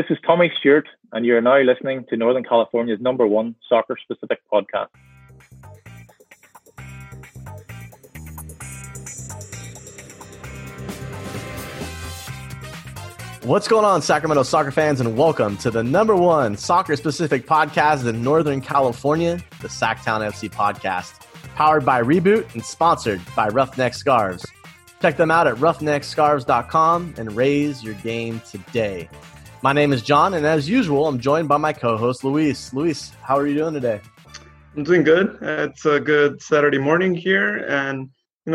This is Tommy Stewart, and you are now listening to Northern California's #1 soccer-specific podcast. What's going on, Sacramento soccer fans, and welcome to the #1 soccer-specific podcast in Northern California, the Sactown FC podcast, powered by Reboot and sponsored by Roughneck Scarves. Check them out at roughneckscarves.com and raise your game today. My name is John, and as usual, I'm joined by my co-host, Luis. Luis, how are you doing today? I'm doing good. It's a good Saturday morning here, and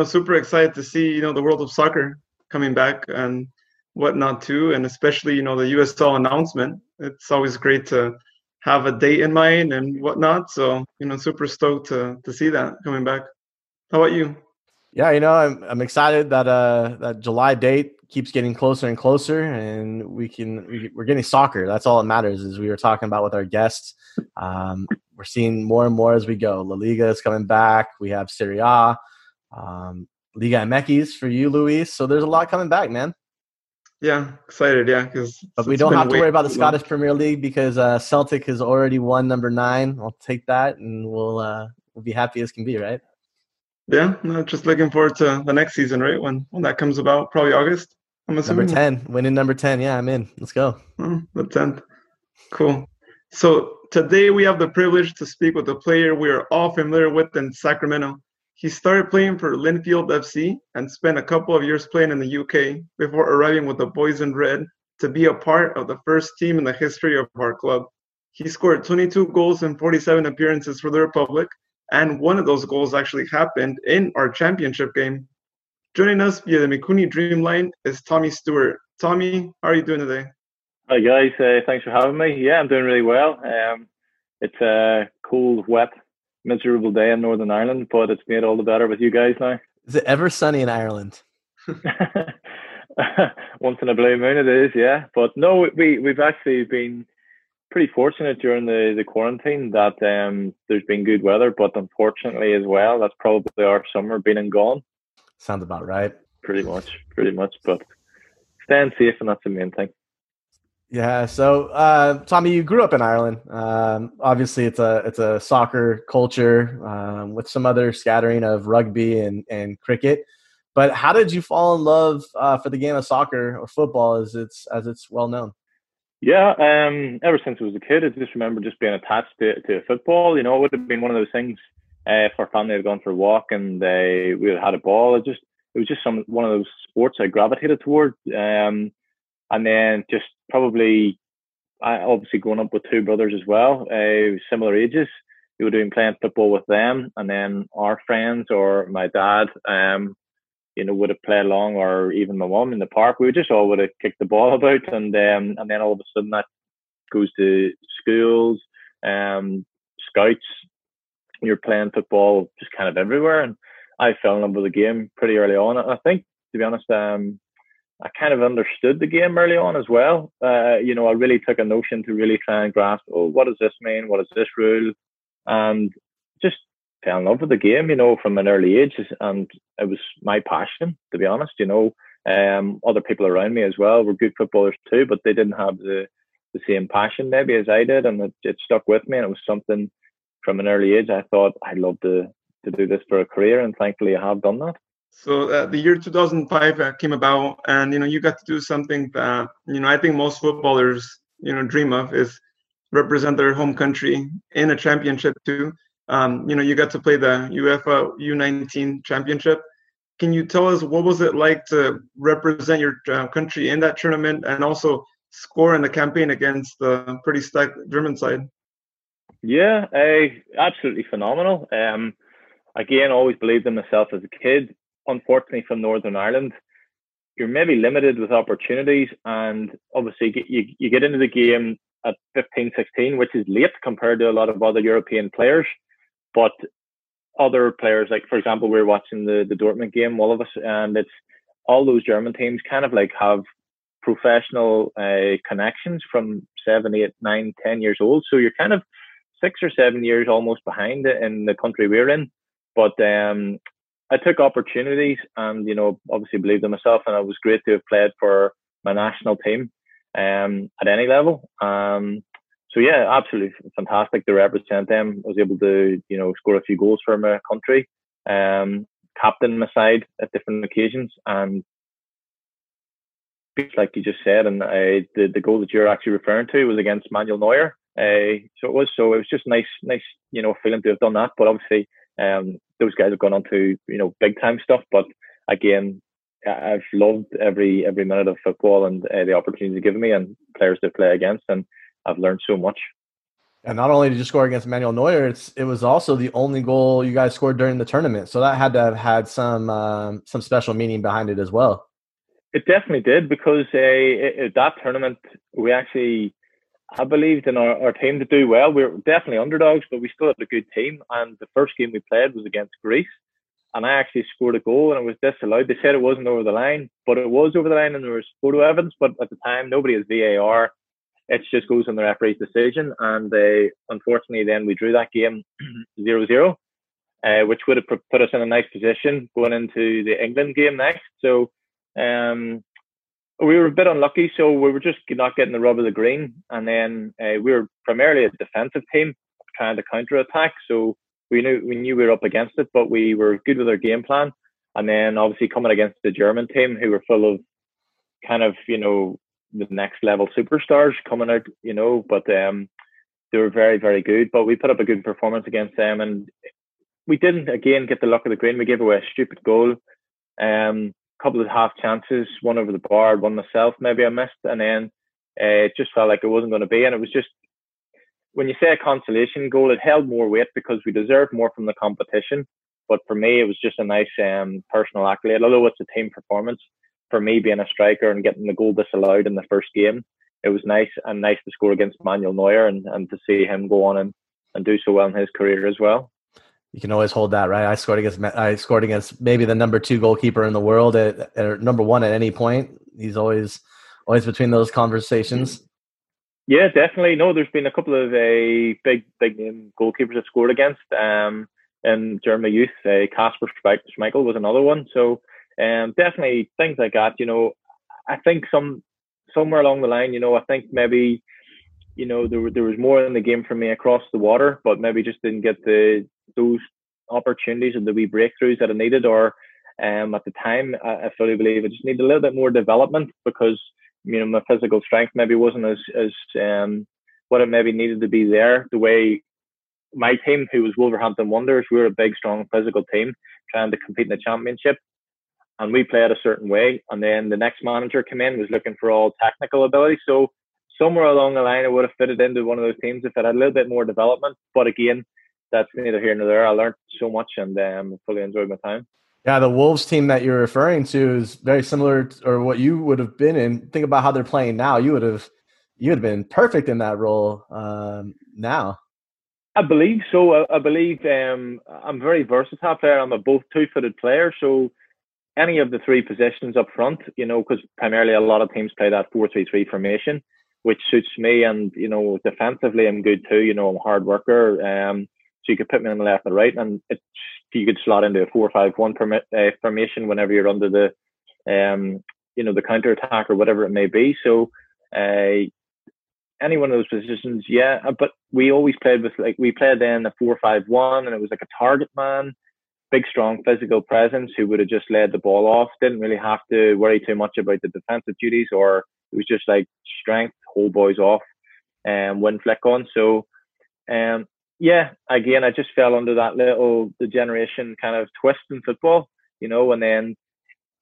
super excited to see the world of soccer coming back and whatnot too, and especially the USL announcement. It's always great to have a date in mind and whatnot. So super stoked to see that coming back. How about you? Yeah, I'm excited that that July date keeps getting closer and closer, and we're getting soccer. That's all that matters, is we were talking about with our guests. We're seeing more and more as we go. La Liga is coming back. We have Serie A, Liga MX for you, Luis. So there's a lot coming back, man. Yeah, excited, yeah. But we don't have to worry about the Scottish Premier League because Celtic has already won #9. I'll take that, and we'll be happy as can be, right? Yeah, no, just looking forward to the next season, right? When that comes about, probably August. I'm assuming. #10, winning #10. Yeah, I'm in. Let's go. The 10th. Cool. So today we have the privilege to speak with a player we are all familiar with in Sacramento. He started playing for Linfield FC and spent a couple of years playing in the UK before arriving with the Boys in Red to be a part of the first team in the history of our club. He scored 22 goals and 47 appearances for the Republic, and one of those goals actually happened in our championship game. Joining us via the Mikuni Dreamline is Tommy Stewart. Tommy, how are you doing today? Hi, guys. Thanks for having me. Yeah, I'm doing really well. It's a cold, wet, miserable day in Northern Ireland, but it's made all the better with you guys now. Is it ever sunny in Ireland? Once in a blue moon it is, yeah. But no, we've actually been pretty fortunate during the quarantine that there's been good weather, but unfortunately as well, that's probably our summer been and gone. Sounds about right. Pretty much, but staying safe, and that's the main thing. Yeah, so Tommy, you grew up in Ireland. Obviously, it's a soccer culture with some other scattering of rugby and cricket. But how did you fall in love for the game of soccer, or football as it's well known? Yeah, ever since I was a kid, I just remember just being attached to football. It would have been one of those things if our family had gone for a walk and we had had a ball. It was just one of those sports I gravitated toward. And then just probably, obviously growing up with two brothers as well, similar ages, we were playing football with them. And then our friends or my dad, would have played along, or even my mum in the park. We just all would have kicked the ball about, and then all of a sudden that goes to schools, scouts. You're playing football just kind of everywhere, and I fell in love with the game pretty early on. I think, to be honest, I kind of understood the game early on as well. I really took a notion to really try and grasp, what does this mean? What is this rule? And just fell in love with the game, from an early age, and it was my passion, to be honest. Other people around me as well were good footballers too, but they didn't have the same passion maybe as I did, and it stuck with me, and it was something from an early age I thought I'd love to do this for a career, and thankfully I have done that. So the year 2005 came about, and you got to do something that I think most footballers dream of, is represent their home country in a championship too. You got to play the UEFA U-19 championship. Can you tell us what was it like to represent your country in that tournament, and also score in the campaign against the pretty stacked German side? Yeah, absolutely phenomenal. Again, always believed in myself as a kid. Unfortunately, from Northern Ireland, you're maybe limited with opportunities, and obviously you get into the game at 15, 16, which is late compared to a lot of other European players. But other players, like, for example, we were watching the Dortmund game, all of us, and it's all those German teams kind of like have professional connections from 7, 8, 9, 10 years old. So you're kind of 6 or 7 years almost behind in the country we're in. But I took opportunities and, obviously believed in myself, and it was great to have played for my national team. at any level. So yeah, absolutely fantastic to represent them. I was able to, you know, score a few goals for my country, captain my side at different occasions, and like you just said, and the goal that you're actually referring to was against Manuel Neuer. So it was just nice, you know, feeling to have done that. But obviously, those guys have gone on to, you know, big time stuff. But again, I've loved every minute of football and the opportunities given me and players to play against, and I've learned so much. And not only did you score against Manuel Neuer, it was also the only goal you guys scored during the tournament. So that had to have had some special meaning behind it as well. It definitely did, because that tournament, we actually, I believed in our team to do well. We were definitely underdogs, but we still had a good team. And the first game we played was against Greece. And I actually scored a goal and it was disallowed. They said it wasn't over the line, but it was over the line and there was photo evidence. But at the time, nobody has VAR. It just goes on the referee's decision. And they, unfortunately, then we drew that game 0-0, which would have put us in a nice position going into the England game next. So we were a bit unlucky. So we were just not getting the rub of the green. And then we were primarily a defensive team trying to counter-attack. So we knew we were up against it, but we were good with our game plan. And then obviously coming against the German team, who were full of kind of, you know, the next level superstars coming out, you know, but they were very, very good. But we put up a good performance against them, and we didn't again get the luck of the green. We gave away a stupid goal, a couple of half chances, one over the bar, one myself maybe I missed, and then it just felt like it wasn't going to be. And it was just, when you say a consolation goal, it held more weight because we deserved more from the competition. But for me, it was just a nice personal accolade, although it's a team performance. For me, being a striker and getting the goal disallowed in the first game, it was nice to score against Manuel Neuer and to see him go on and do so well in his career as well. You can always hold that, right? I scored against maybe the number 2 goalkeeper in the world at number 1 at any point. He's always between those conversations. Yeah, definitely. No, there's been a couple of big name goalkeepers I've scored against in German youth. Kasper Schmeichel was another one. So. Definitely things like that, you know. I think somewhere along the line, you know, I think maybe, you know, there was more in the game for me across the water, but maybe just didn't get those opportunities and the wee breakthroughs that I needed. Or at the time, I fully believe I just needed a little bit more development, because, you know, my physical strength maybe wasn't as what it maybe needed to be there. The way my team, who was Wolverhampton Wanderers, we were a big, strong, physical team trying to compete in the championship. And we played a certain way. And then the next manager came in, was looking for all technical ability. So somewhere along the line, I would have fitted into one of those teams if it had a little bit more development. But again, that's neither here nor there. I learned so much and fully enjoyed my time. Yeah, the Wolves team that you're referring to is very similar or what you would have been in. Think about how they're playing now. You would have been perfect in that role now. I believe so. I believe I'm a very versatile player. I'm a both two-footed player. So any of the three positions up front, you know, because primarily a lot of teams play that 4-3-3 formation, which suits me. And, you know, defensively, I'm good too. You know, I'm a hard worker. So you could put me on the left and right, and you could slot into a 4-5-1 formation whenever you're under the, you know, the counter-attack or whatever it may be. So any one of those positions, yeah. But we always played with, like, we played then a 4-5-1, and it was like a target man. Big, strong physical presence who would have just led the ball off. Didn't really have to worry too much about the defensive duties, or it was just like strength, hold boys off, and one flick on. So, yeah, again, I just fell under that little degeneration kind of twist in football, you know. And then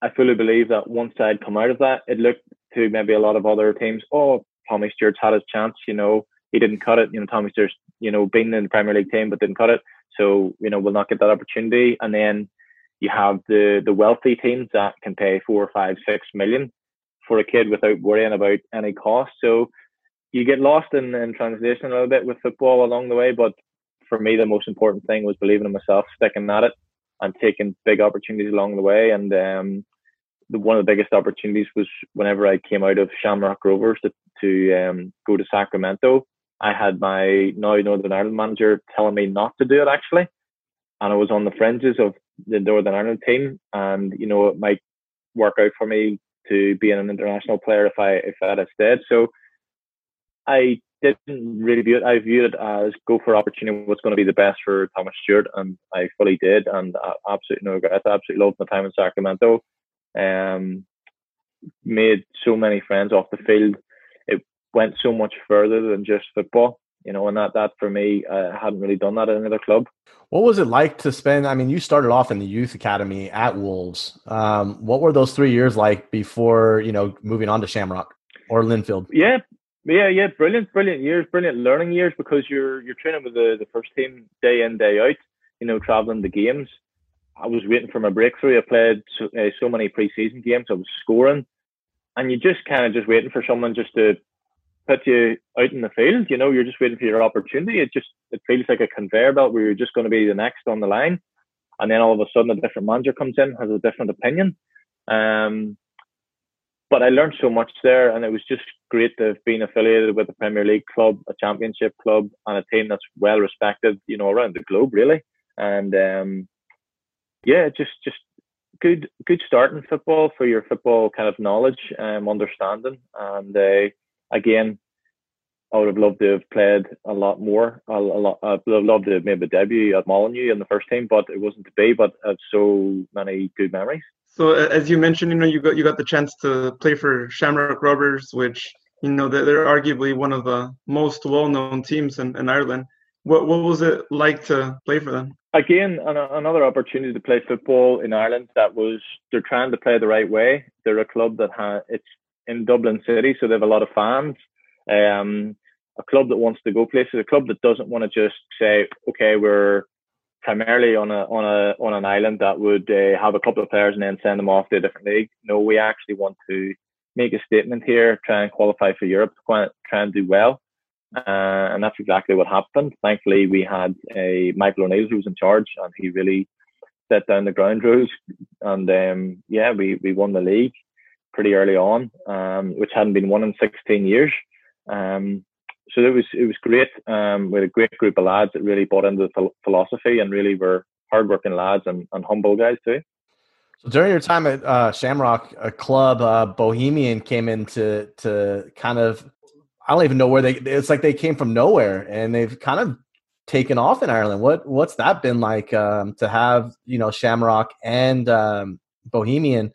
I fully believe that once I'd come out of that, it looked to maybe a lot of other teams, oh, Tommy Stewart's had his chance, you know, he didn't cut it. You know, Tommy Stewart's, you know, been in the Premier League team but didn't cut it. So, you know, we'll not get that opportunity. And then you have the wealthy teams that can pay 4, 5, 6 million for a kid without worrying about any cost. So you get lost in translation a little bit with football along the way. But for me, the most important thing was believing in myself, sticking at it, and taking big opportunities along the way. And one of the biggest opportunities was whenever I came out of Shamrock Rovers to go to Sacramento. I had my now Northern Ireland manager telling me not to do it, actually. And I was on the fringes of the Northern Ireland team. And, you know, it might work out for me to being an international player if I had a stead. So I didn't really view it. I viewed it as go for opportunity, what's going to be the best for Thomas Stewart, and I fully did, and absolutely no regrets. I absolutely loved my time in Sacramento. Made so many friends off the field. It went so much further than just football, you know, and that for me, I hadn't really done that at another club. What was it like to spend, I mean, you started off in the youth academy at Wolves. What were those 3 years like before, you know, moving on to Shamrock or Linfield? Yeah. Brilliant years, brilliant learning years, because you're training with the first team day in, day out, you know, traveling the games. I was waiting for my breakthrough. I played so many preseason games. I was scoring, and you just kind of just waiting for someone just to put you out in the field. You know, you're just waiting for your opportunity. It feels like a conveyor belt where you're just going to be the next on the line, and then all of a sudden a different manager comes in, has a different opinion. But I learned so much there, and it was just great to have been affiliated with a Premier League club, a Championship club, and a team that's well respected, you know, around the globe really. And yeah, just good start in football for your football kind of knowledge and understanding. And again, I would have loved to have played a lot more. I would have loved to have made a debut at Molineux in the first team, but it wasn't to be. But I have so many good memories. So as you mentioned, you know, you got the chance to play for Shamrock Rovers, which, you know, they're arguably one of the most well-known teams in Ireland. What was it like to play for them? Again, another opportunity to play football in Ireland. That was, they're trying to play the right way. They're a club that it's in Dublin City, so they have a lot of fans. A club that wants to go places, a club that doesn't want to just say, okay, we're primarily on an island that would have a couple of players and then send them off to a different league. No, we actually want to make a statement here, try and qualify for Europe, try and do well. And that's exactly what happened. Thankfully, we had Michael O'Neill who was in charge, and he really set down the ground rules. And we won the league pretty early on, which hadn't been won in 16 years. So it was great. We had a great group of lads that really bought into the philosophy and really were hardworking lads and humble guys too. So during your time at Shamrock, a club, Bohemian, came in to kind of, I don't even know where it's like they came from nowhere and they've kind of taken off in Ireland. What's that been like to have, you know, Shamrock and Bohemian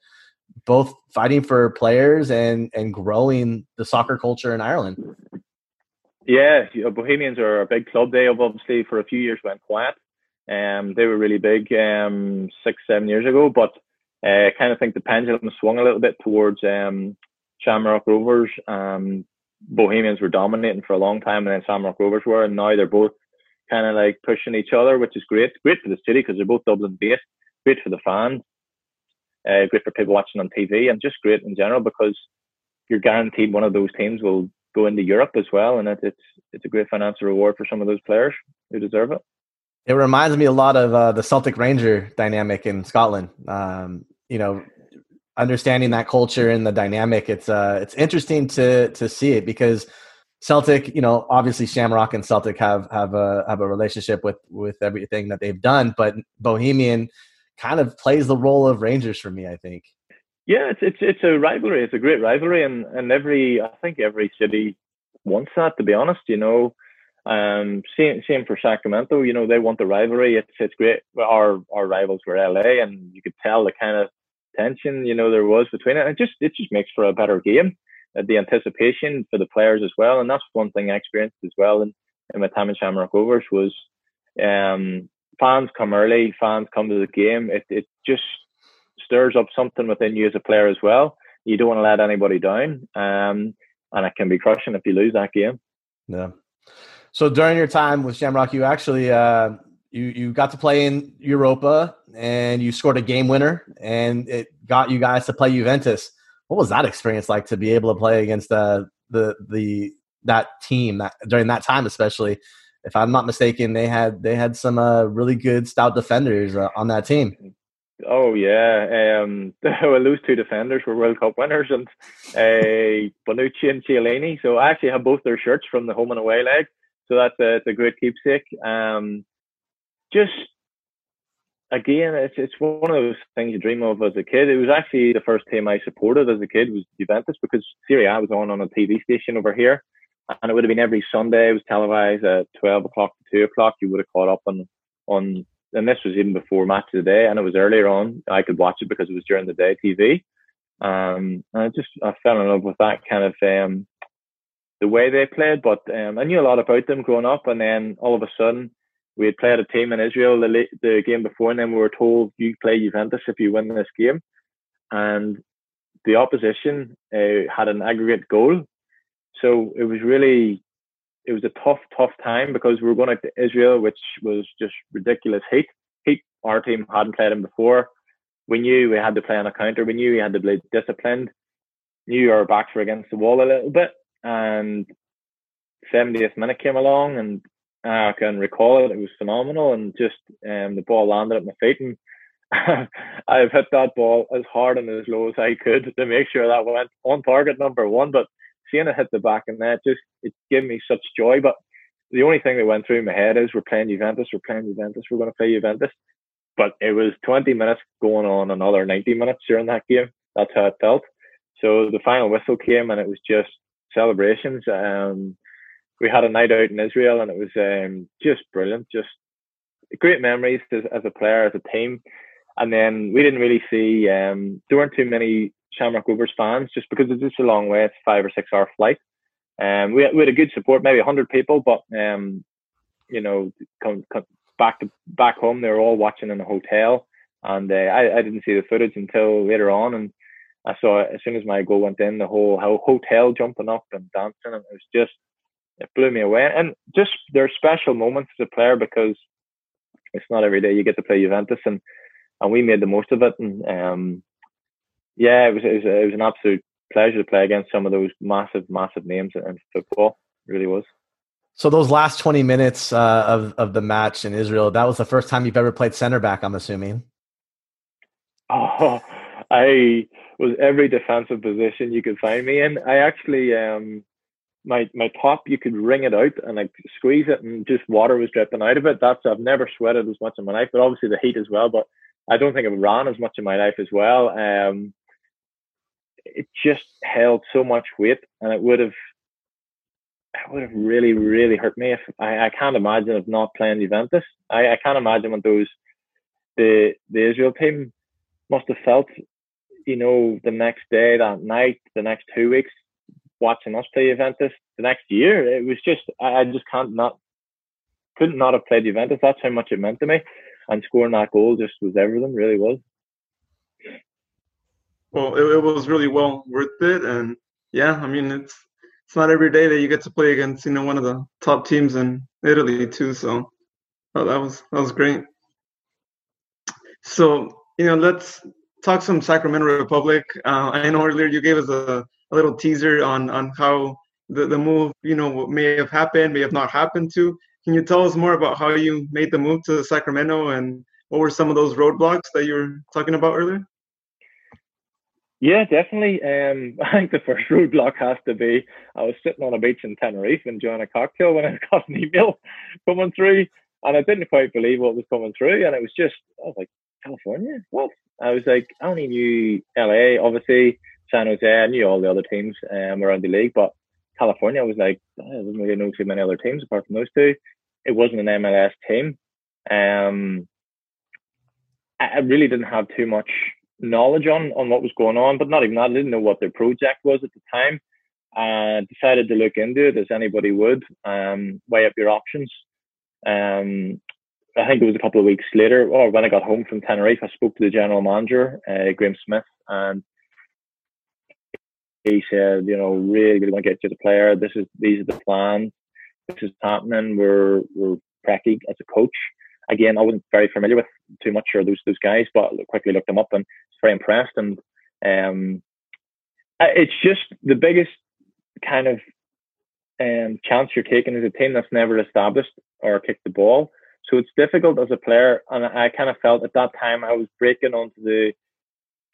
both fighting for players and growing the soccer culture in Ireland? Yeah, you know, Bohemians are a big club. They have obviously for a few years went quiet. They were really big 6-7 years ago, but I kind of think the pendulum swung a little bit towards Shamrock Rovers. Bohemians were dominating for a long time, and then Shamrock Rovers were, and now they're both kind of like pushing each other, which is great. Great for the city because they're both Dublin based, great for the fans, great for people watching on TV, and just great in general because you're guaranteed one of those teams will go into Europe as well, and it's a great financial reward for some of those players who deserve it. It reminds me a lot of the Celtic Ranger dynamic in Scotland. You know, understanding that culture and the dynamic, it's interesting to see it because Celtic, you know, obviously Shamrock and Celtic have a relationship with everything that they've done, but Bohemian kind of plays the role of Rangers for me, I think. Yeah, it's a rivalry. It's a great rivalry, and I think every city wants that, to be honest, you know. Same for Sacramento, you know, they want the rivalry. It's great. Our rivals were LA, and you could tell the kind of tension, you know, there was between it. It just makes for a better game, the anticipation for the players as well. And that's one thing I experienced as well in my time in Shamrock Rovers was fans come early, fans come to the game. It just stirs up something within you as a player as well. You don't want to let anybody down, and it can be crushing if you lose that game. Yeah. So during your time with Shamrock, you actually you got to play in Europa, and you scored a game winner, and it got you guys to play Juventus. What was that experience like to be able to play against that team during that time, especially? If I'm not mistaken, they had some really good stout defenders on that team. Oh yeah, well, those two defenders were World Cup winners, and Bonucci and Chiellini. So I actually have both their shirts from the home and away leg. So that's a great keepsake. Just again, it's one of those things you dream of as a kid. It was actually the first team I supported as a kid was Juventus, because Serie A was on a TV station over here, and it would have been every Sunday. It was televised at 12 o'clock to 2 o'clock. You would have caught up on, and this was even before Match of the Day, and it was earlier on. I could watch it because it was during the day TV. And I fell in love with that kind of the way they played. But I knew a lot about them growing up, and then all of a sudden, we had played a team in Israel the game before, and then we were told, you play Juventus if you win this game. And the opposition had an aggregate goal. So it was really, it was a tough time, because we were going out to Israel, which was just ridiculous heat. Our team hadn't played them before. We knew we had to play on a counter. We knew we had to be disciplined. Knew our backs were against the wall a little bit. And 70th minute came along, and I can recall it. It was phenomenal, and just the ball landed at my feet, and I've hit that ball as hard and as low as I could to make sure that went on target, number one. But seeing it hit the back of net, it gave me such joy. But the only thing that went through my head is, we're playing Juventus, we're going to play Juventus. But it was 20 minutes going on another 90 minutes during that game. That's how it felt. So the final whistle came, and it was just celebrations. We had a night out in Israel, and it was just brilliant, just great memories as a player, as a team. And then we didn't really see, there weren't too many Shamrock Rovers fans, just because it's just a long way. It's a 5 or 6 hour flight. We had a good support, maybe 100 people, but back home, they were all watching in a hotel, and I didn't see the footage until later on, and I saw it as soon as my goal went in, the whole hotel jumping up and dancing, and it was just, it blew me away. And just, there's special moments as a player, because it's not every day you get to play Juventus, and we made the most of it. And it was an absolute pleasure to play against some of those massive names in football. It really was. So those last 20 minutes of the match in Israel, that was the first time you've ever played center back, I'm assuming. Oh, I was every defensive position you could find me in. I actually my top, you could wring it out and like squeeze it, and just water was dripping out of it. I've never sweated as much in my life, but obviously the heat as well. But I don't think I've ran as much in my life as well. It just held so much weight, and it would have really, really hurt me if I can't imagine of not playing Juventus. I can't imagine what the Israel team must have felt, the next day, that night, the next 2 weeks, watching us play Juventus the next year. It was just, I just couldn't not have played Juventus. That's how much it meant to me, and scoring that goal just was everything, really was. Well, it was really well worth it, and yeah, I mean, it's not every day that you get to play against one of the top teams in Italy too. So that was great. So let's talk some Sacramento Republic. I know earlier you gave us a little teaser on how the move, may have happened, may have not happened to. Can you tell us more about how you made the move to Sacramento, and what were some of those roadblocks that you were talking about earlier? Yeah, definitely. I think the first roadblock has to be, I was sitting on a beach in Tenerife enjoying a cocktail when I got an email coming through, and I didn't quite believe what was coming through. And it was just, I was like, California? What? I was like, I only knew LA, obviously, San Jose. I knew all the other teams around the league, but California, I was like, I didn't really know too many other teams apart from those two. It wasn't an MLS team. I really didn't have too much knowledge on what was going on, but not even that. I didn't know what their project was at the time. Decided to look into it, as anybody would, weigh up your options. I think it was a couple of weeks later, or when I got home from Tenerife, I spoke to the general manager, Graham Smith, and he said, really want to get you the player. These are the plans. This is happening. We're cracking as a coach. Again, I wasn't very familiar with too much of those guys, but I quickly looked them up and was very impressed. And it's just the biggest kind of chance you're taking as a team that's never established or kicked the ball. So it's difficult as a player. And I kind of felt at that time I was breaking onto the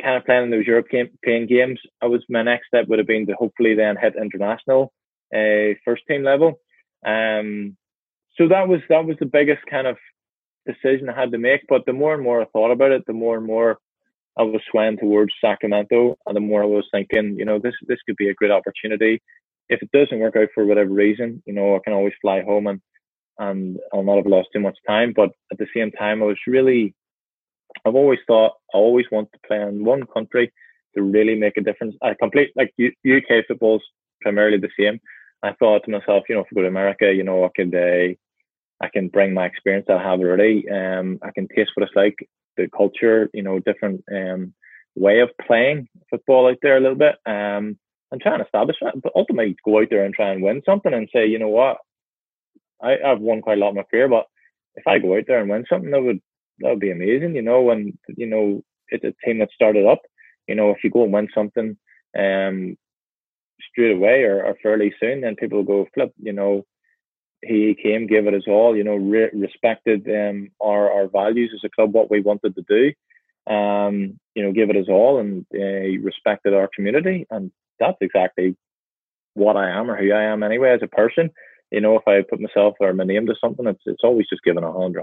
kind of playing in those European games. My next step would have been to hopefully then hit international first team level. So that was the biggest kind of decision I had to make. But the more and more I thought about it, the more and more I was swaying towards Sacramento, and the more I was thinking, you know, this could be a great opportunity. If it doesn't work out for whatever reason, you know, I can always fly home and I'll not have lost too much time. But at the same time, I've always thought I always want to play in one country to really make a difference. UK football's primarily the same. I thought to myself, you know, if I go to America, you know, I can bring my experience that I have already. I can taste what it's like, the culture, you know, different way of playing football out there a little bit. I'm trying to establish that, but ultimately go out there and try and win something and say, you know what, I've won quite a lot in my career, but if I go out there and win something, that would be amazing, you know. And you know, it's a team that started up, you know, if you go and win something straight away or fairly soon, then people will go, flip, you know, he came, gave it his all, you know, respected our values as a club, what we wanted to do, you know, gave it his all, and he respected our community. And that's exactly what I am, or who I am anyway as a person. You know, if I put myself or my name to something, it's always just given 100%.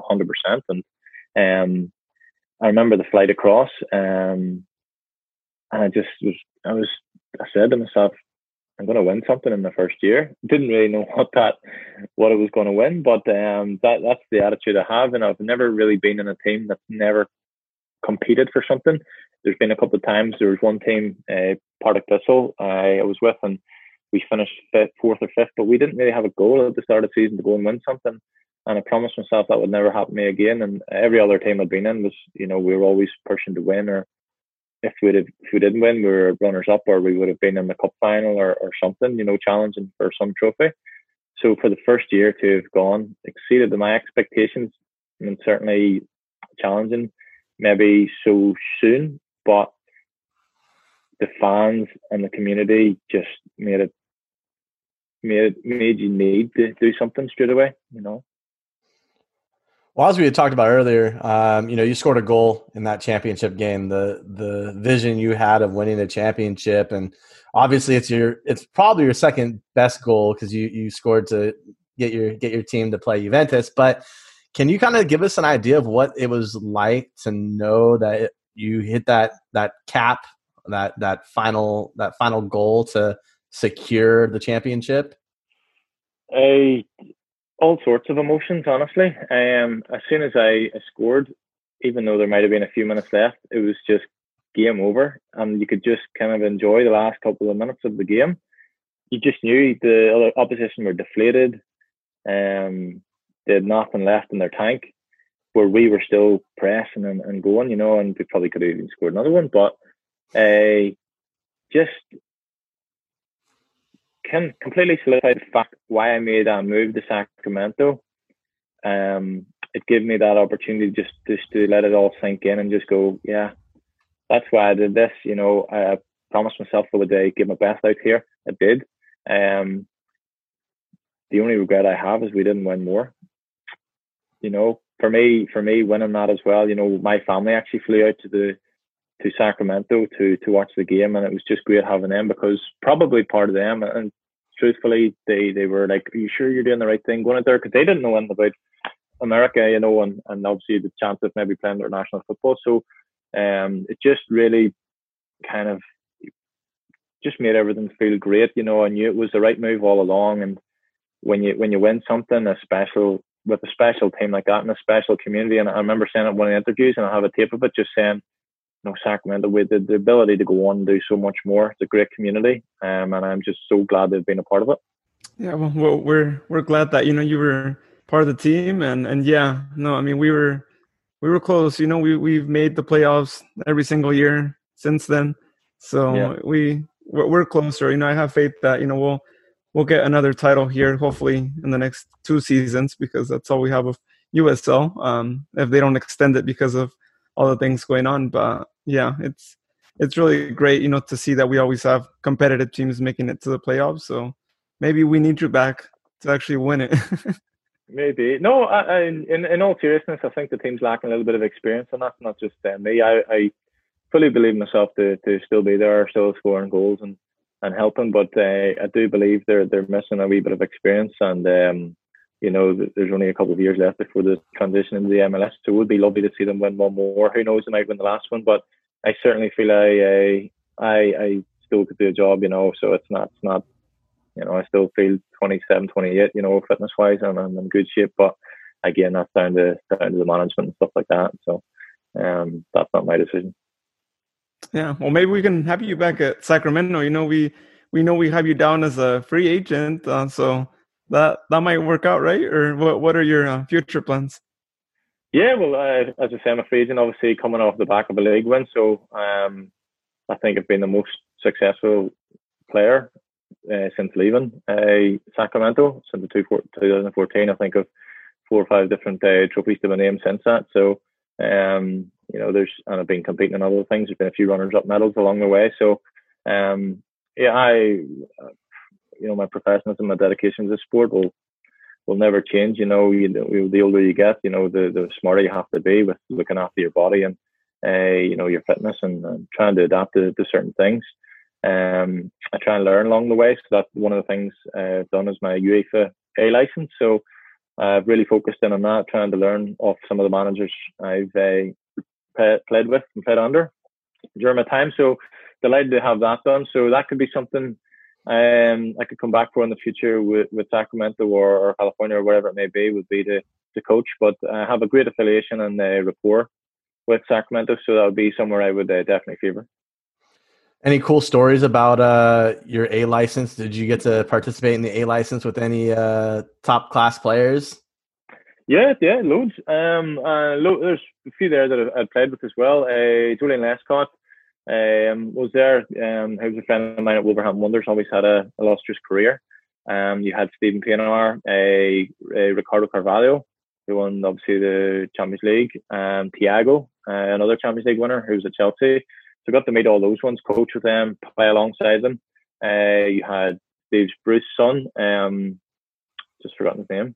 And I remember the flight across, and I said to myself, I'm going to win something in the first year. Didn't really know what I was going to win, but that's the attitude I have. And I've never really been in a team that's never competed for something. There's been a couple of times. There was one team, Partick Thistle, I was with, and we finished fourth or fifth, but we didn't really have a goal at the start of the season to go and win something. And I promised myself that would never happen to me again. And every other team I'd been in was, you know, we were always pushing to win, or if we didn't win, we were runners up, or we would have been in the cup final or something, you know, challenging for some trophy. So for the first year to have gone, exceeded my expectations, and certainly challenging, maybe so soon, but the fans and the community just made you need to do something straight away, you know. Well, as we had talked about earlier, you know, you scored a goal in that championship game. The vision you had of winning a championship, and obviously it's probably your second best goal, because you scored to get your team to play Juventus. But can you kind of give us an idea of what it was like to know that you hit that cap, that final goal to secure the championship? All sorts of emotions, honestly. As soon as I scored, even though there might have been a few minutes left, it was just game over, and you could just kind of enjoy the last couple of minutes of the game. You just knew the other opposition were deflated, they had nothing left in their tank, where we were still pressing and going, you know, and we probably could have even scored another one, but just can completely solidify the fact why I made that move to Sacramento. It gave me that opportunity just to let it all sink in and just go, yeah, that's why I did this. You know, I promised myself I would give my best out here. I did. The only regret I have is we didn't win more. You know, for me, winning that as well. You know, my family actually flew out to Sacramento to watch the game, and it was just great having them, because probably part of them, and truthfully they were like, are you sure you're doing the right thing going out there? Because they didn't know anything about America, you know, and obviously the chance of maybe playing international football. So it just really kind of just made everything feel great, you know. I knew it was the right move all along, and when you win something with a special team like that and a special community, and I remember saying it in one of the interviews, and I have a tape of it just saying, you know, Sacramento, with the ability to go on and do so much more. It's a great community, and I'm just so glad they've been a part of it. Yeah, well, we're glad that, you know, you were part of the team, and yeah, no, I mean, we were close. You know, we've made the playoffs every single year since then, so yeah. We're closer. You know, I have faith that, you know, we'll get another title here, hopefully in the next 2 seasons, because that's all we have of USL. If they don't extend it because of all the things going on, but yeah, it's really great, you know, to see that we always have competitive teams making it to the playoffs. So maybe we need you back to actually win it. Maybe. No, I, in all seriousness, I think the team's lacking a little bit of experience, and that's not just me. I fully believe in myself to still be there, still scoring goals and helping, but I do believe they're missing a wee bit of experience, and you know, there's only a couple of years left before the transition into the MLS. So it would be lovely to see them win one more. Who knows, they might win the last one, but I certainly feel I still could do a job, you know, so it's not, you know, I still feel 27, 28, you know, fitness wise, and I'm in good shape. But again, that's down to the management and stuff like that. So that's not my decision. Yeah, well, maybe we can have you back at Sacramento. You know, we have you down as a free agent, so that might work out, right? Or what are your future plans? Yeah, well, as I say, I'm a free agent, obviously coming off the back of a league win. So I think I've been the most successful player since leaving Sacramento since 2014. I think of 4 or 5 different trophies to my name since that. So. You know, and I've been competing in other things. There's been a few runners-up medals along the way. So, you know, my professionalism, my dedication to the sport will never change. You know, the older you get, you know, the smarter you have to be with looking after your body and, you know, your fitness and trying to adapt to certain things. I try and learn along the way. So that's one of the things I've done is my UEFA A license. So I've really focused in on that, trying to learn off some of the managers I've played with and played under during my time. So delighted to have that done. So that could be something I could come back for in the future with Sacramento or California or wherever it may be, would be to coach. But I have a great affiliation and rapport with Sacramento. So that would be somewhere I would definitely favour. Any cool stories about your A license? Did you get to participate in the A license with any top class players? Yeah, loads. There's a few there that I've played with as well. Julian Lescott was there. He was a friend of mine at Wolverhampton Wanderers. Always had a illustrious career. You had Stephen Pienaar, Ricardo Carvalho, who won obviously the Champions League. Thiago, another Champions League winner, who was at Chelsea. So got to meet all those ones, coach with them, play alongside them. You had Dave's Bruce's son, just forgotten his name,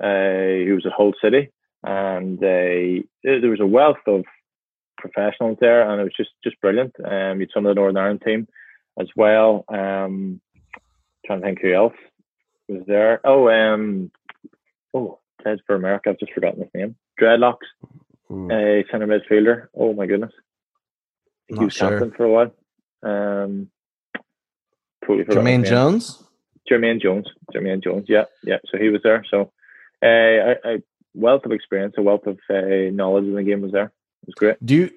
who was at Hull City. And there was a wealth of professionals there, and it was just brilliant. You had some of the Northern Ireland team as well. Trying to think who else was there. Played for America, I've just forgotten his name. Dreadlocks, centre midfielder. Oh my goodness. He was captain for a while. Jermaine Jones. Yeah. So he was there. So a wealth of experience, a wealth of knowledge in the game was there. It was great. Do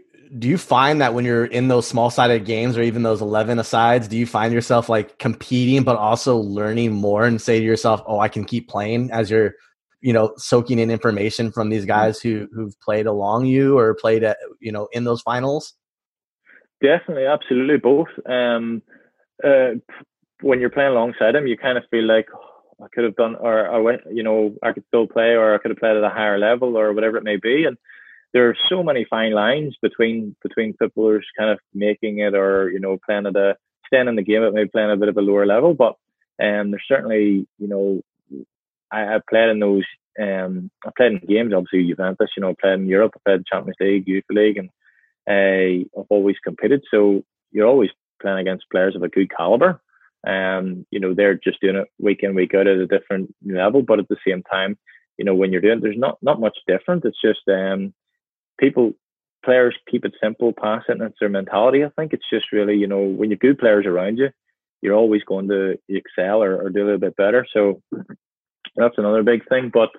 you find that when you're in those small-sided games or even those 11-asides, do you find yourself like competing but also learning more and say to yourself, oh, I can keep playing as you're, you know, soaking in information from these guys who've played along you or played at, you know, in those finals? Definitely, absolutely, both. When you're playing alongside him, you kind of feel like I could have done, or you know, I could still play, or I could have played at a higher level, or whatever it may be. And there are so many fine lines between footballers, kind of making it, or you know, playing at staying in the game, but maybe playing at a bit of a lower level. But there's certainly, you know, I played in those, I played in games, obviously Juventus, you know, I played in Europe, I played in Champions League, UEFA League, and I've always competed, so you're always playing against players of a good caliber. You know, they're just doing it week in, week out at a different level, but at the same time, you know, when you're doing it, there's not much different. It's just players keep it simple, pass it, and it's their mentality. I think it's just really, you know, when you've good players around you, you're always going to excel or do a little bit better. So that's another big thing. But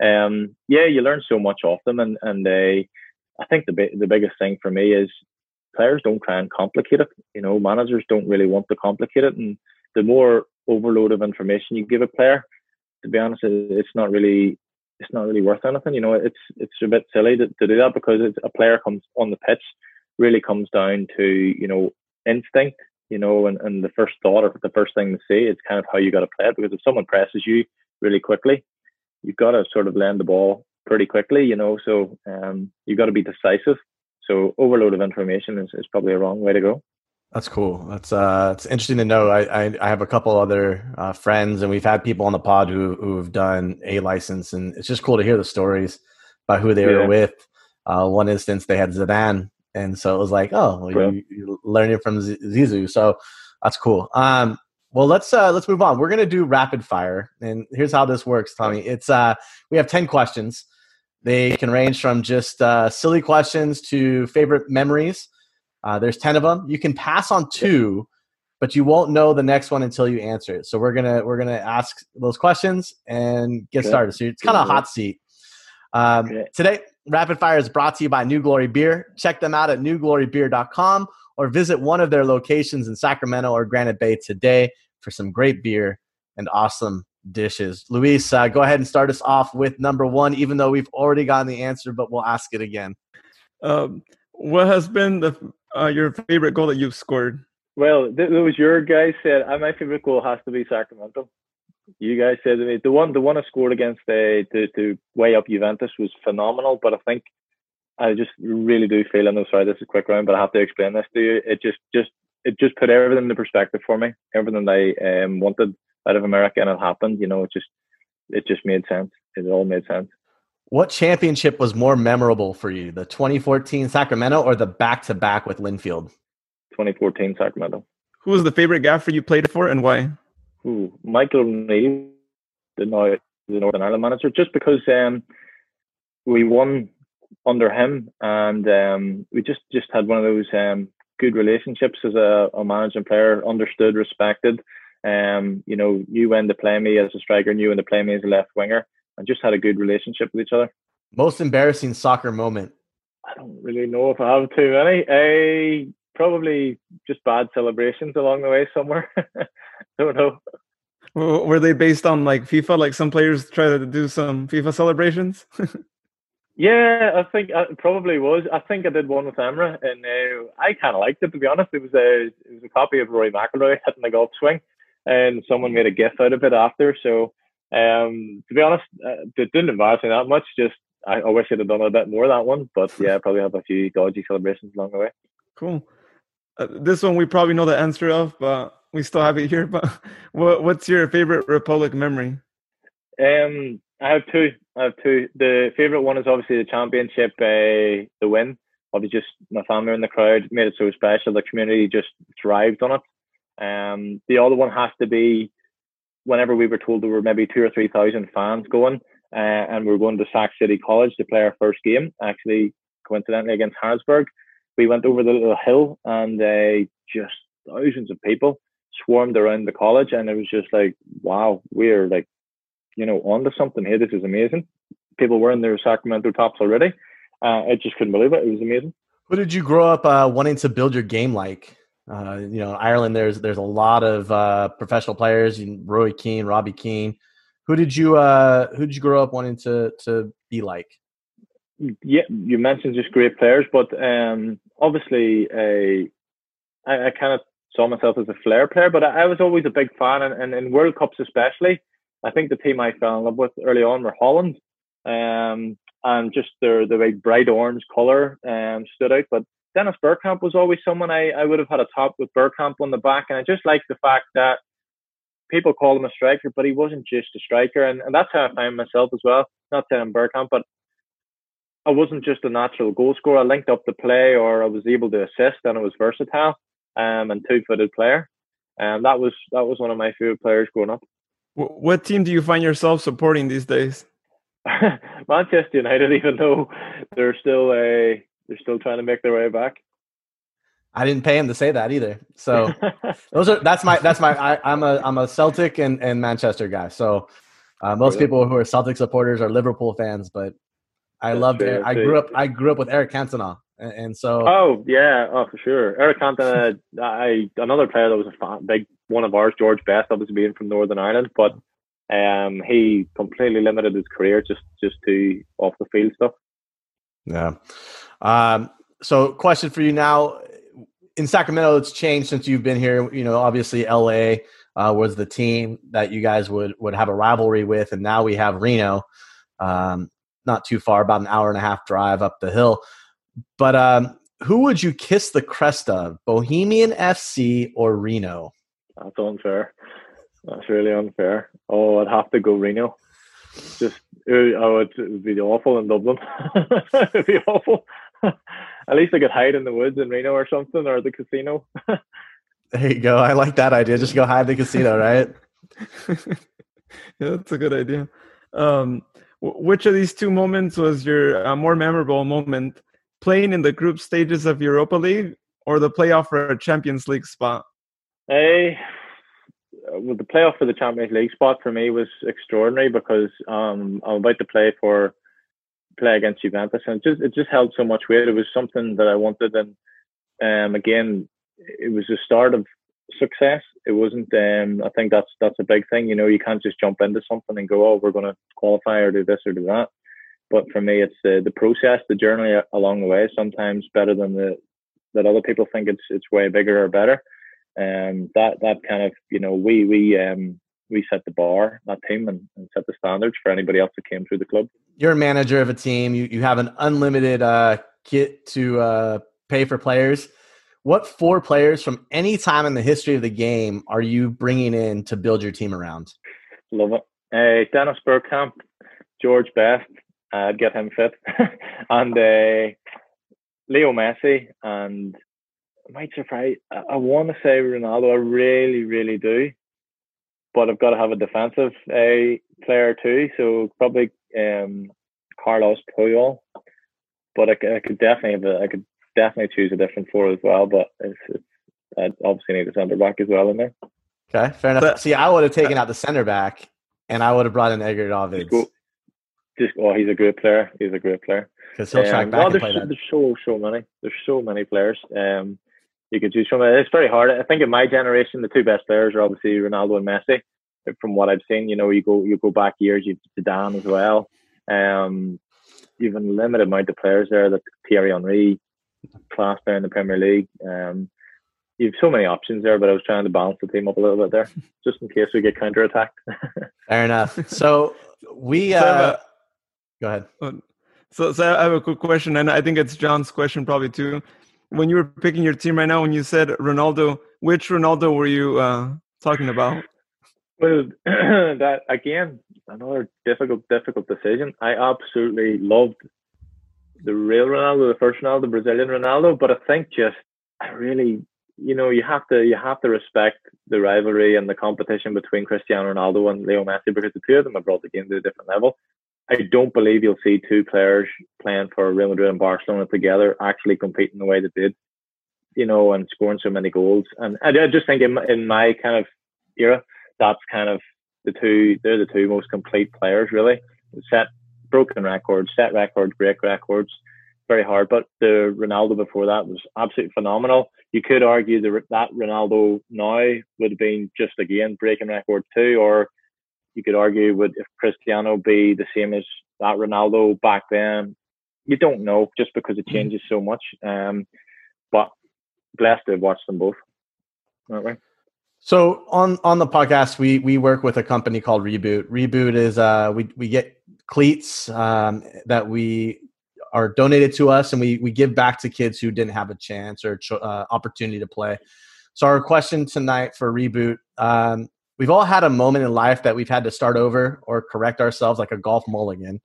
yeah, you learn so much off them, and they. I think the biggest thing for me is players don't try and complicate it. You know, managers don't really want to complicate it. And the more overload of information you give a player, to be honest, it's not really worth anything. You know, it's a bit silly to do that, because it's, a player comes on the pitch really comes down to, you know, instinct, you know, and the first thought or the first thing to say, it's kind of how you got to play it. Because if someone presses you really quickly, you've got to sort of land the ball pretty quickly, you know, so you've got to be decisive. So overload of information is probably a wrong way to go. That's cool. That's it's interesting to know. I have a couple other friends, and we've had people on the pod who have done a license, and it's just cool to hear the stories about who they were with. One instance, they had Zidane, and so it was like, oh, well, you're learning from Zizou. So that's cool. Well, let's move on. We're going to do rapid fire, and here's how this works, Tommy. We have 10 questions. They can range from just silly questions to favorite memories. There's 10 of them. You can pass on 2, but you won't know the next one until you answer it. So we're gonna ask those questions and get started. So it's kind of a hot seat. Today, Rapid Fire is brought to you by New Glory Beer. Check them out at newglorybeer.com. Or visit one of their locations in Sacramento or Granite Bay today for some great beer and awesome dishes. Luis, go ahead and start us off with number one, even though we've already gotten the answer, but we'll ask it again. What has been your favorite goal that you've scored? Well, it was your guys said my favorite goal has to be Sacramento. You guys said the one I scored against to weigh up Juventus was phenomenal, but I think I just really do feel, I'm sorry, this is a quick round, but I have to explain this to you. It just put everything into perspective for me. Everything I wanted out of America, and it happened. You know, it just made sense. It all made sense. What championship was more memorable for you, the 2014 Sacramento or the back-to-back with Linfield? 2014 Sacramento. Who was the favorite gaffer you played for and why? Ooh, Michael O'Neill, the Northern Ireland manager, just because we won under him, and we just had one of those good relationships as a managing player, understood, respected, you know, knew when to play me as a striker, knew when to play me as a left winger, and just had a good relationship with each other. Most embarrassing soccer moment? I don't really know if I have too many. Probably just bad celebrations along the way somewhere. Don't know. Were they based on like FIFA? Like some players try to do some FIFA celebrations? Yeah, I think it probably was. I think I did one with Emra, and I kind of liked it, to be honest. It was a copy of Rory McIlroy hitting the golf swing, and someone made a gif out of it after. So, to be honest, it didn't embarrass me that much. Just I wish I'd have done a bit more of that one. But yeah, I probably have a few dodgy celebrations along the way. Cool. This one we probably know the answer of, but we still have it here. But what's your favorite Republic memory? I have two. The favorite one is obviously the championship, the win. Obviously, just my family in the crowd made it so special. The community just thrived on it. The other one has to be whenever we were told there were maybe 2,000 or 3,000 fans going, and we were going to Sac City College to play our first game. Actually, coincidentally against Harrisburg, we went over the little hill, and just thousands of people swarmed around the college, and it was just like, wow, we're like, you know, onto something here. This is amazing. People were in their Sacramento tops already. I just couldn't believe it. It was amazing. What did you grow up wanting to build your game like? You know, in Ireland, there's a lot of professional players. Roy Keane, Robbie Keane. Who did you grow up wanting to be like? Yeah, you mentioned just great players, but obviously I kind of saw myself as a flair player, but I was always a big fan, and in World Cups especially. I think the team I fell in love with early on were Holland, and just the very bright orange colour stood out. But Dennis Bergkamp was always someone I would have had a top with Bergkamp on the back, and I just liked the fact that people called him a striker, but he wasn't just a striker, and that's how I found myself as well. Not saying Bergkamp, but I wasn't just a natural goal scorer. I linked up the play, or I was able to assist, and I was versatile and two-footed player, and that was one of my favourite players growing up. What team do you find yourself supporting these days? Manchester United, even though they're still trying to make their way back. I didn't pay him to say that either. So that's my. I'm a Celtic and Manchester guy. So most people who are Celtic supporters are Liverpool fans. But I grew up with Eric Cantona, and so. Oh yeah, oh for sure, Eric Cantona. Another player that was a fan, big. One of ours, George Best, obviously being from Northern Ireland, but he completely limited his career just to off the field stuff. Yeah. So, question for you now: in Sacramento, it's changed since you've been here. You know, obviously, LA was the team that you guys would have a rivalry with, and now we have Reno, not too far, about an hour-and-a-half drive up the hill. But who would you kiss the crest of, Bohemian FC or Reno? That's unfair. That's really unfair. Oh, I'd have to go Reno. It would be awful in Dublin. It'd be awful. At least I could hide in the woods in Reno or something, or the casino. There you go. I like that idea. Just go hide in the casino, right? Yeah, that's a good idea. Which of these two moments was your more memorable moment? Playing in the group stages of Europa League or the playoff for a Champions League spot? Well, the playoff for the Champions League spot for me was extraordinary because I'm about to play against Juventus, and it just held so much weight. It was something that I wanted, and again, it was the start of success. It wasn't. I think that's a big thing. You know, you can't just jump into something and go, "Oh, we're going to qualify or do this or do that." But for me, it's the process, the journey along the way. Sometimes better than that other people think it's way bigger or better. That kind of, you know, we set the bar, that team, and set the standards for anybody else that came through the club. You're a manager of a team. You have an unlimited kit to pay for players. What four players from any time in the history of the game are you bringing in to build your team around? Love it. Dennis Bergkamp, George Best. I'd get him fit. And Leo Messi, and I might surprise. I want to say Ronaldo. I really, really do. But I've got to have a defensive player too. So probably Carlos Puyol. But I could definitely choose a different four as well. But I obviously need a centre back as well in there. Okay, fair enough. But, see, I would have taken out the centre back, and I would have brought in Edgar Davids. He's a great player. He's a great player. Because he'll track back and play that. There's so many. There's so many players. You could choose from. It's very hard. I think in my generation, the two best players are obviously Ronaldo and Messi. From what I've seen, you know, you go back years. You've Zidane as well. You've a limited amount of players there. That Thierry Henry, class there in the Premier League. You've so many options there, but I was trying to balance the team up a little bit there, just in case we get counterattacked. Fair enough. So we go ahead. So I have a quick question, and I think it's John's question probably too. When you were picking your team right now, when you said Ronaldo, which Ronaldo were you talking about? Well, that again, another difficult decision. I absolutely loved the real Ronaldo, the first Ronaldo, the Brazilian Ronaldo. But I think you have to respect the rivalry and the competition between Cristiano Ronaldo and Leo Messi, because the two of them have brought the game to a different level. I don't believe you'll see two players playing for Real Madrid and Barcelona together actually competing the way they did, you know, and scoring so many goals. And I just think in my kind of era, that's kind of they're the two most complete players, really. Set records, great records, very hard. But the Ronaldo before that was absolutely phenomenal. You could argue that Ronaldo now would have been just, again, breaking record too, or you could argue, would if Cristiano be the same as that Ronaldo back then? You don't know, just because it changes so much. But blessed to have watched them both. Aren't we? So on the podcast, we work with a company called Reboot. Reboot is we get cleats that we are donated to us, and we give back to kids who didn't have a chance or opportunity to play. So our question tonight for Reboot. We've all had a moment in life that we've had to start over or correct ourselves, like a golf mulligan.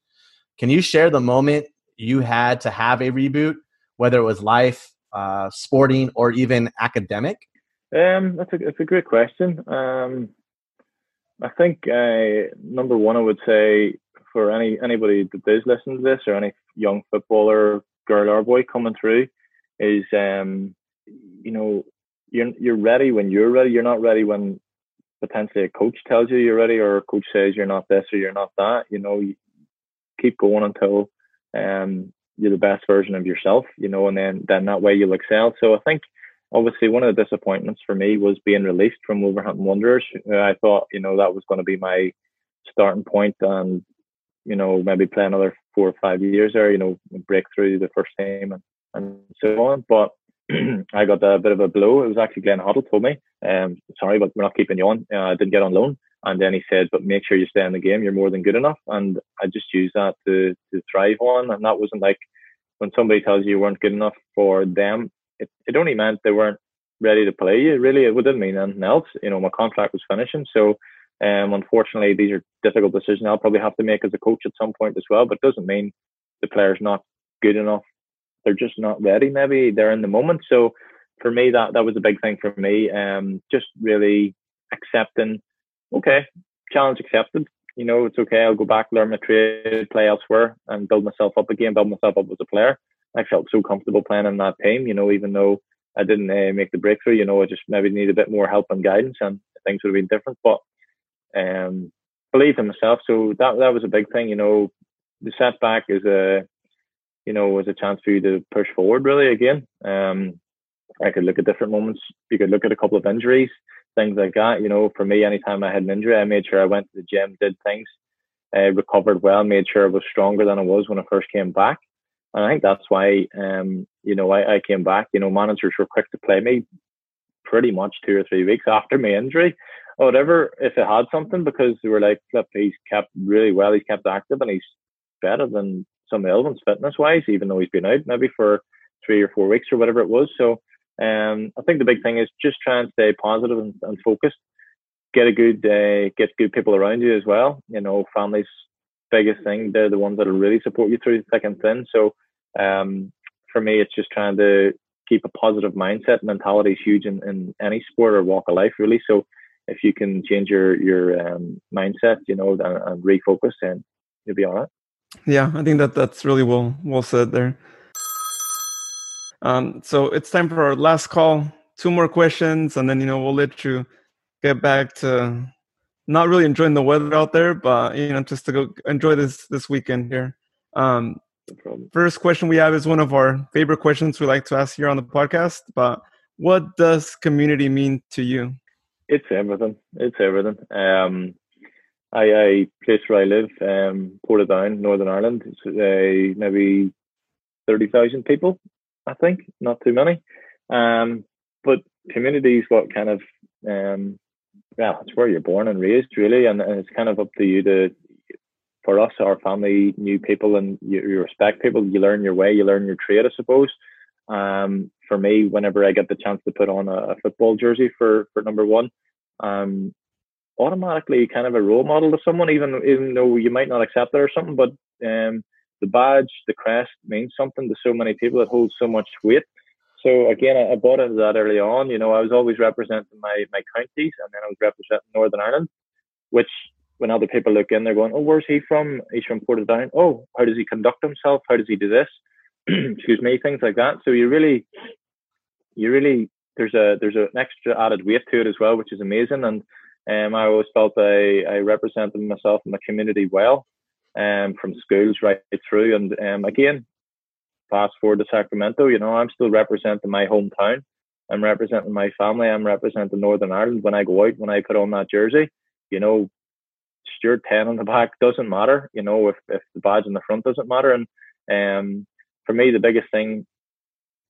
Can you share the moment you had to have a reboot, whether it was life, sporting, or even academic? That's a great question. I think number one, I would say for anybody that does listen to this, or any young footballer, girl or boy coming through, is you know, you're ready when you're ready. You're not ready when potentially a coach tells you you're ready, or a coach says you're not this or you're not that. You know, you keep going until you're the best version of yourself, you know, and then that way you'll excel. So I think obviously one of the disappointments for me was being released from Wolverhampton Wanderers. I thought, you know, that was going to be my starting point, and, you know, maybe play another 4 or 5 years there, you know, break through the first team and so on. But I got a bit of a blow. It was actually Glenn Hoddle told me, sorry, but we're not keeping you on. I didn't get on loan. And then he said, but make sure you stay in the game. You're more than good enough. And I just used that to thrive on. And that wasn't like when somebody tells you weren't good enough for them, it only meant they weren't ready to play you. Really, it didn't mean anything else. You know, my contract was finishing. So unfortunately, these are difficult decisions I'll probably have to make as a coach at some point as well. But it doesn't mean the player's not good enough. They're just not ready. Maybe they're in the moment. So for me, that was a big thing for me. Just really accepting, okay, challenge accepted. You know, it's okay. I'll go back, learn my trade, play elsewhere, and build myself up again. Build myself up as a player. I felt so comfortable playing in that team. You know, even though I didn't make the breakthrough, you know, I just maybe need a bit more help and guidance, and things would have been different. But believe in myself. So that was a big thing. You know, the setback is a chance for you to push forward really again. I could look at different moments. You could look at a couple of injuries, things like that. You know, for me, anytime I had an injury, I made sure I went to the gym, did things, recovered well, made sure I was stronger than I was when I first came back. And I think that's why, I came back. You know, managers were quick to play me pretty much 2 or 3 weeks after my injury or whatever, if I had something, because they were like, "Flip, he's kept really well, he's kept active, and he's better than some elements fitness-wise, even though he's been out maybe for 3 or 4 weeks or whatever it was." So I think the big thing is just try and stay positive and focused. Get good people around you as well. You know, family's biggest thing. They're the ones that will really support you through thick and thin. So for me, it's just trying to keep a positive mindset. Mentality is huge in any sport or walk of life, really. So if you can change your mindset, you know, and refocus, then you'll be all right. Yeah, I think that's really well said there. So it's time for our last call. 2 more questions, and then, you know, we'll let you get back to not really enjoying the weather out there, but, you know, just to go enjoy this weekend here. First question we have is one of our favorite questions we like to ask here on the podcast, but what does community mean to you? It's everything. It's everything. I place where I live, Portadown, Northern Ireland. It's maybe 30,000 people, I think, not too many. But community is what kind of, it's where you're born and raised, really. And it's kind of up to you for us, our family, new people, and you respect people. You learn your way, you learn your trade, I suppose. For me, whenever I get the chance to put on a football jersey for number one, automatically kind of a role model to someone, even though you might not accept it or something, but the badge, the crest means something to so many people. It holds so much weight. So again, I bought into that early on. You know, I was always representing my counties, and then I was representing Northern Ireland, which when other people look in, they're going, "Oh, where's he from? He's from Portadown. Oh, how does he conduct himself? How does he do this?" Excuse me, things like that. So you really there's an extra added weight to it as well, which is amazing. And I always felt I represented myself and my community well, from schools right through. And again, fast forward to Sacramento, you know, I'm still representing my hometown. I'm representing my family. I'm representing Northern Ireland. When I go out, when I put on that jersey, you know, Stuart 10 on the back doesn't matter. You know, if the badge in the front doesn't matter. And for me, the biggest thing,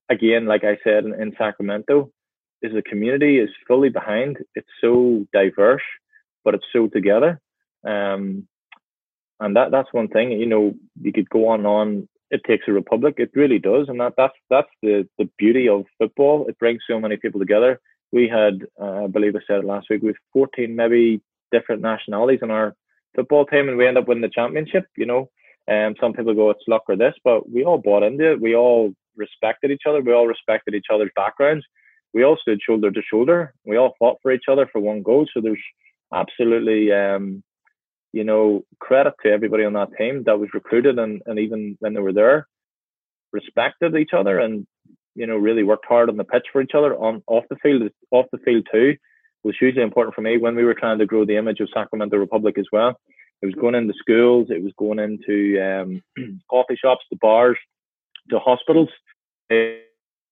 again, like I said, in Sacramento, is the community is fully behind. It's so diverse, but it's so together. And that's one thing, you know, you could go on and on. It takes a republic. It really does. And that's the beauty of football. It brings so many people together. We had, I believe I said it last week, we had 14 maybe different nationalities in our football team, and we end up winning the championship, you know. Some people go, it's luck or this, but we all bought into it. We all respected each other. We all respected each other's backgrounds. We all stood shoulder to shoulder. We all fought for each other for one goal. So there's absolutely, credit to everybody on that team that was recruited and even when they were there, respected each other and, you know, really worked hard on the pitch for each other. Off the field too was hugely important for me when we were trying to grow the image of Sacramento Republic as well. It was going into schools. It was going into coffee shops, to bars, to hospitals,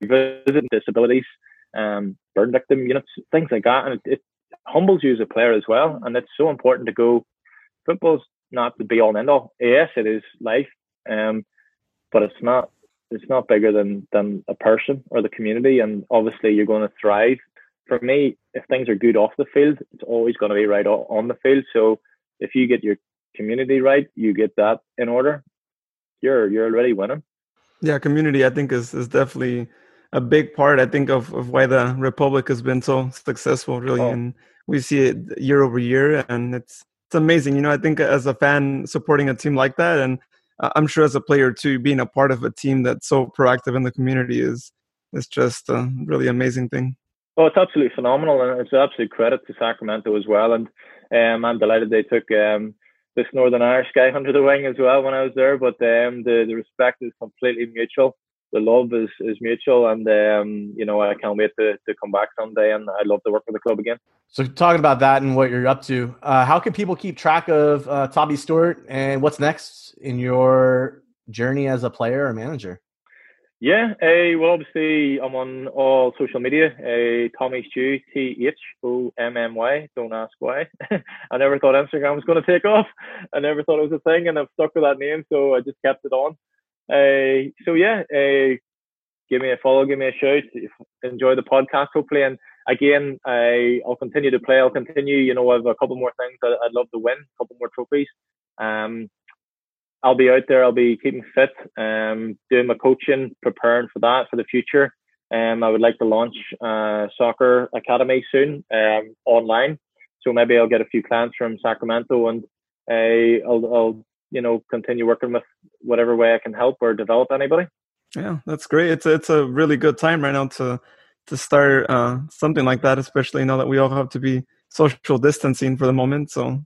visiting disabilities, burn victim units, things like that. And it humbles you as a player as well. And it's so important to go, football's not the be all and end all. Yes, it is life, but it's not bigger than a person or the community. And obviously you're going to thrive. For me, if things are good off the field, it's always going to be right on the field. So if you get your community right, you get that in order, you're already winning. Yeah, community, I think, is definitely a big part, I think, of why the Republic has been so successful, really. Oh. And we see it year over year, and it's amazing. You know, I think as a fan supporting a team like that, and I'm sure as a player too, being a part of a team that's so proactive in the community is it's just a really amazing thing. Oh, it's absolutely phenomenal, and it's an absolute credit to Sacramento as well. And I'm delighted they took this Northern Irish guy under the wing as well when I was there. But the respect is completely mutual. The love is mutual, and you know, I can't wait to come back someday, and I'd love to work for the club again. So talking about that and what you're up to, how can people keep track of Tommy Stewart and what's next in your journey as a player or manager? Yeah, well, obviously I'm on all social media. Tommy Stew, THOMMY. Don't ask why. I never thought Instagram was going to take off. I never thought it was a thing, and I've stuck with that name, so I just kept it on. Give me a follow, give me a shout. Enjoy the podcast, hopefully. And again, I'll continue to play. I'll continue. You know, I've a couple more things that I'd love to win, a couple more trophies. I'll be out there. I'll be keeping fit, doing my coaching, preparing for that for the future. I would like to launch soccer academy soon, online. So maybe I'll get a few clients from Sacramento, and I'll you know, continue working with whatever way I can help or develop anybody. Yeah, that's great. It's a really good time right now to start something like that, especially now that we all have to be social distancing for the moment. So.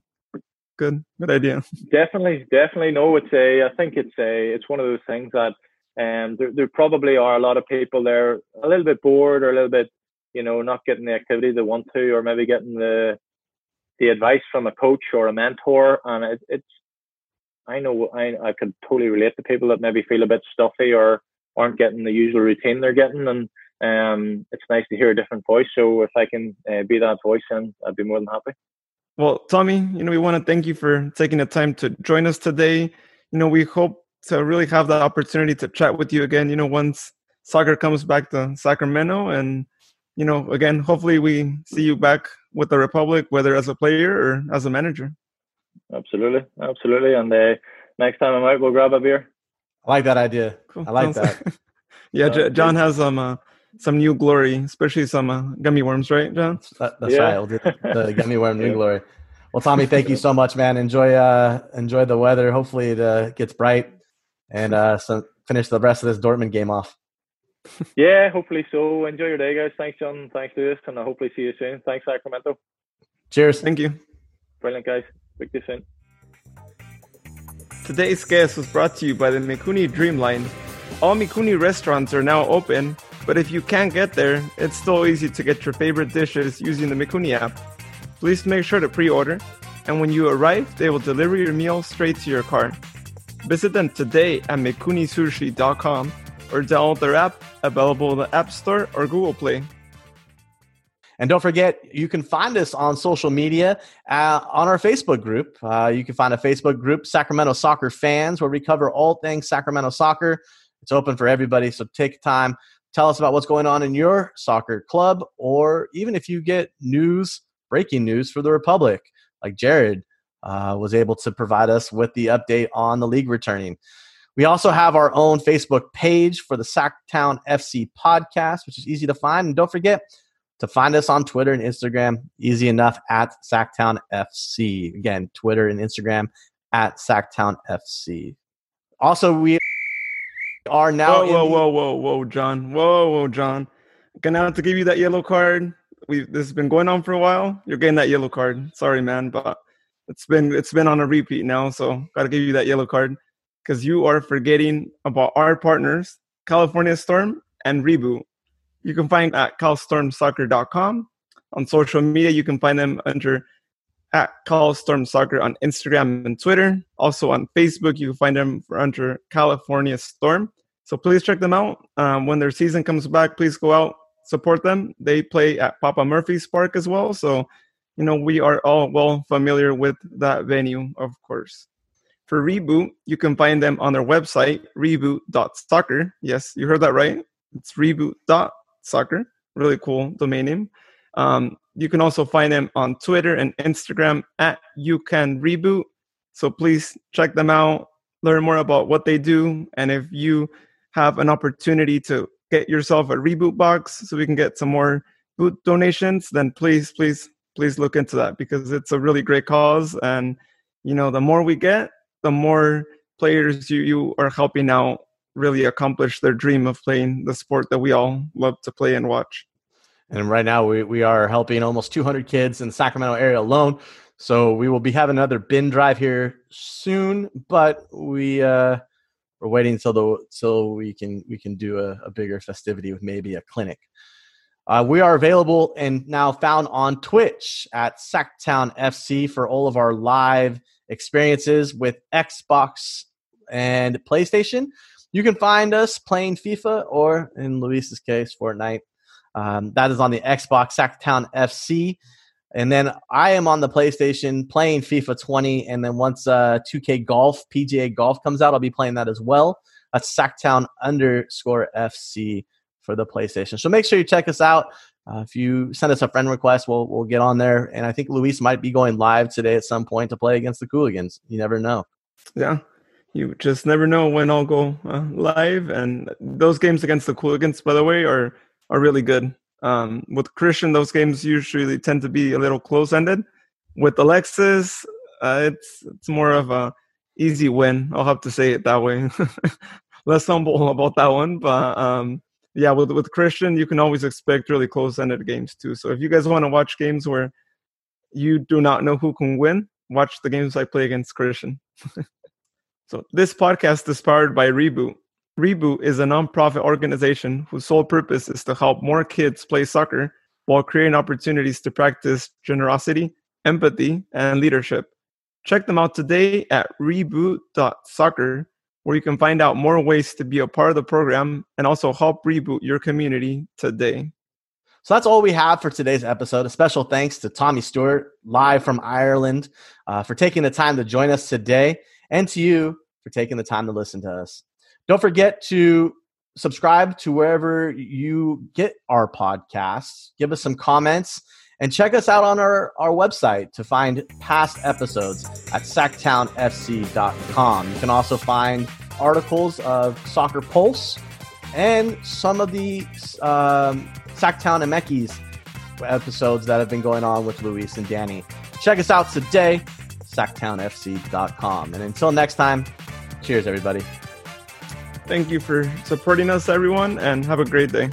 Good idea. Definitely. No, I think it's one of those things that there probably are a lot of people there a little bit bored or a little bit, you know, not getting the activity they want to, or maybe getting the advice from a coach or a mentor. And it's I know I could totally relate to people that maybe feel a bit stuffy or aren't getting the usual routine they're getting. And it's nice to hear a different voice. So if I can be that voice, then I'd be more than happy. Well, Tommy, you know, we want to thank you for taking the time to join us today. You know, we hope to really have the opportunity to chat with you again, you know, once soccer comes back to Sacramento. And, you know, again, hopefully we see you back with the Republic, whether as a player or as a manager. Absolutely. And next time I'm out, we'll grab a beer. I like that idea. Cool. I like that. Yeah, John has some new glory, especially some gummy worms, right, John? That's right. I'll do the gummy worm new glory. Well, Tommy, thank you so much, man. Enjoy the weather. Hopefully it gets bright, and finish the rest of this Dortmund game off. Yeah, hopefully so. Enjoy your day, guys. Thanks, John. Thanks, Lewis. And I'll hopefully see you soon. Thanks, Sacramento. Cheers. Thank you. Brilliant, guys. Speak to you soon. Today's guest was brought to you by the Mikuni Dreamline. All Mikuni restaurants are now open, but if you can't get there, it's still easy to get your favorite dishes using the Mikuni app. Please make sure to pre-order, and when you arrive, they will deliver your meal straight to your car. Visit them today at MikuniSushi.com or download their app, available in the App Store or Google Play. And don't forget, you can find us on social media, on our Facebook group. You can find a Facebook group, Sacramento Soccer Fans, where we cover all things Sacramento soccer. It's open for everybody, so take time. Tell us about what's going on in your soccer club, or even if you get news, breaking news for the Republic, like Jared was able to provide us with the update on the league returning. We also have our own Facebook page for the Sactown FC podcast, which is easy to find. And don't forget to find us on Twitter and Instagram, easy enough, at Sactown FC. Again, Twitter and Instagram at Sactown FC. Also, we are now John, gonna have to give you that yellow card. This has been going on for a while. You're getting that yellow card, sorry man, but it's been on a repeat now, so gotta give you that yellow card because you are forgetting about our partners, California Storm and Reboot. You can find at calstormsoccer.com. on social media, you can find them under at CalStormSoccer on Instagram and Twitter. Also on Facebook, you can find them under California Storm. So please check them out. When their season comes back, please go out, support them. They play at Papa Murphy's Park as well. So, you know, we are all well familiar with that venue, of course. For Reboot, you can find them on their website, reboot.soccer. Yes, you heard that right. It's reboot.soccer. Really cool domain name. You can also find them on Twitter and Instagram at YouCanReboot. So please check them out, learn more about what they do. And if you have an opportunity to get yourself a Reboot box so we can get some more boot donations, then please look into that, because it's a really great cause. And, you know, the more we get, the more players you are helping out really accomplish their dream of playing the sport that we all love to play and watch. And right now we are helping almost 200 kids in the Sacramento area alone. So we will be having another bin drive here soon, but we're waiting till we can do a bigger festivity with maybe a clinic. We are available and now found on Twitch at Sactown FC for all of our live experiences with Xbox and PlayStation. You can find us playing FIFA or, in Luis's case, Fortnite. That is on the Xbox, Sactown FC. And then I am on the PlayStation playing FIFA 20. And then once 2K Golf, PGA Golf comes out, I'll be playing that as well. That's Sactown_FC for the PlayStation. So make sure you check us out. If you send us a friend request, we'll get on there. And I think Luis might be going live today at some point to play against the Cooligans. You never know. Yeah. You just never know when I'll go live. And those games against the Cooligans, by the way, are really good. With Christian, those games usually tend to be a little close-ended. With Alexis, it's more of a easy win. I'll have to say it that way. Less humble about that one. But yeah, with Christian, you can always expect really close-ended games too. So if you guys want to watch games where you do not know who can win, watch the games I play against Christian. So this podcast is powered by Reboot. Reboot is a nonprofit organization whose sole purpose is to help more kids play soccer while creating opportunities to practice generosity, empathy, and leadership. Check them out today at reboot.soccer, where you can find out more ways to be a part of the program and also help reboot your community today. So that's all we have for today's episode. A special thanks to Tommy Stewart, live from Ireland, for taking the time to join us today, and to you for taking the time to listen to us. Don't forget to subscribe to wherever you get our podcasts. Give us some comments and check us out on our website to find past episodes at sactownfc.com. You can also find articles of Soccer Pulse and some of the Sactown Emekis episodes that have been going on with Luis and Danny. Check us out today, sactownfc.com. And until next time, cheers, everybody. Thank you for supporting us, everyone, and have a great day.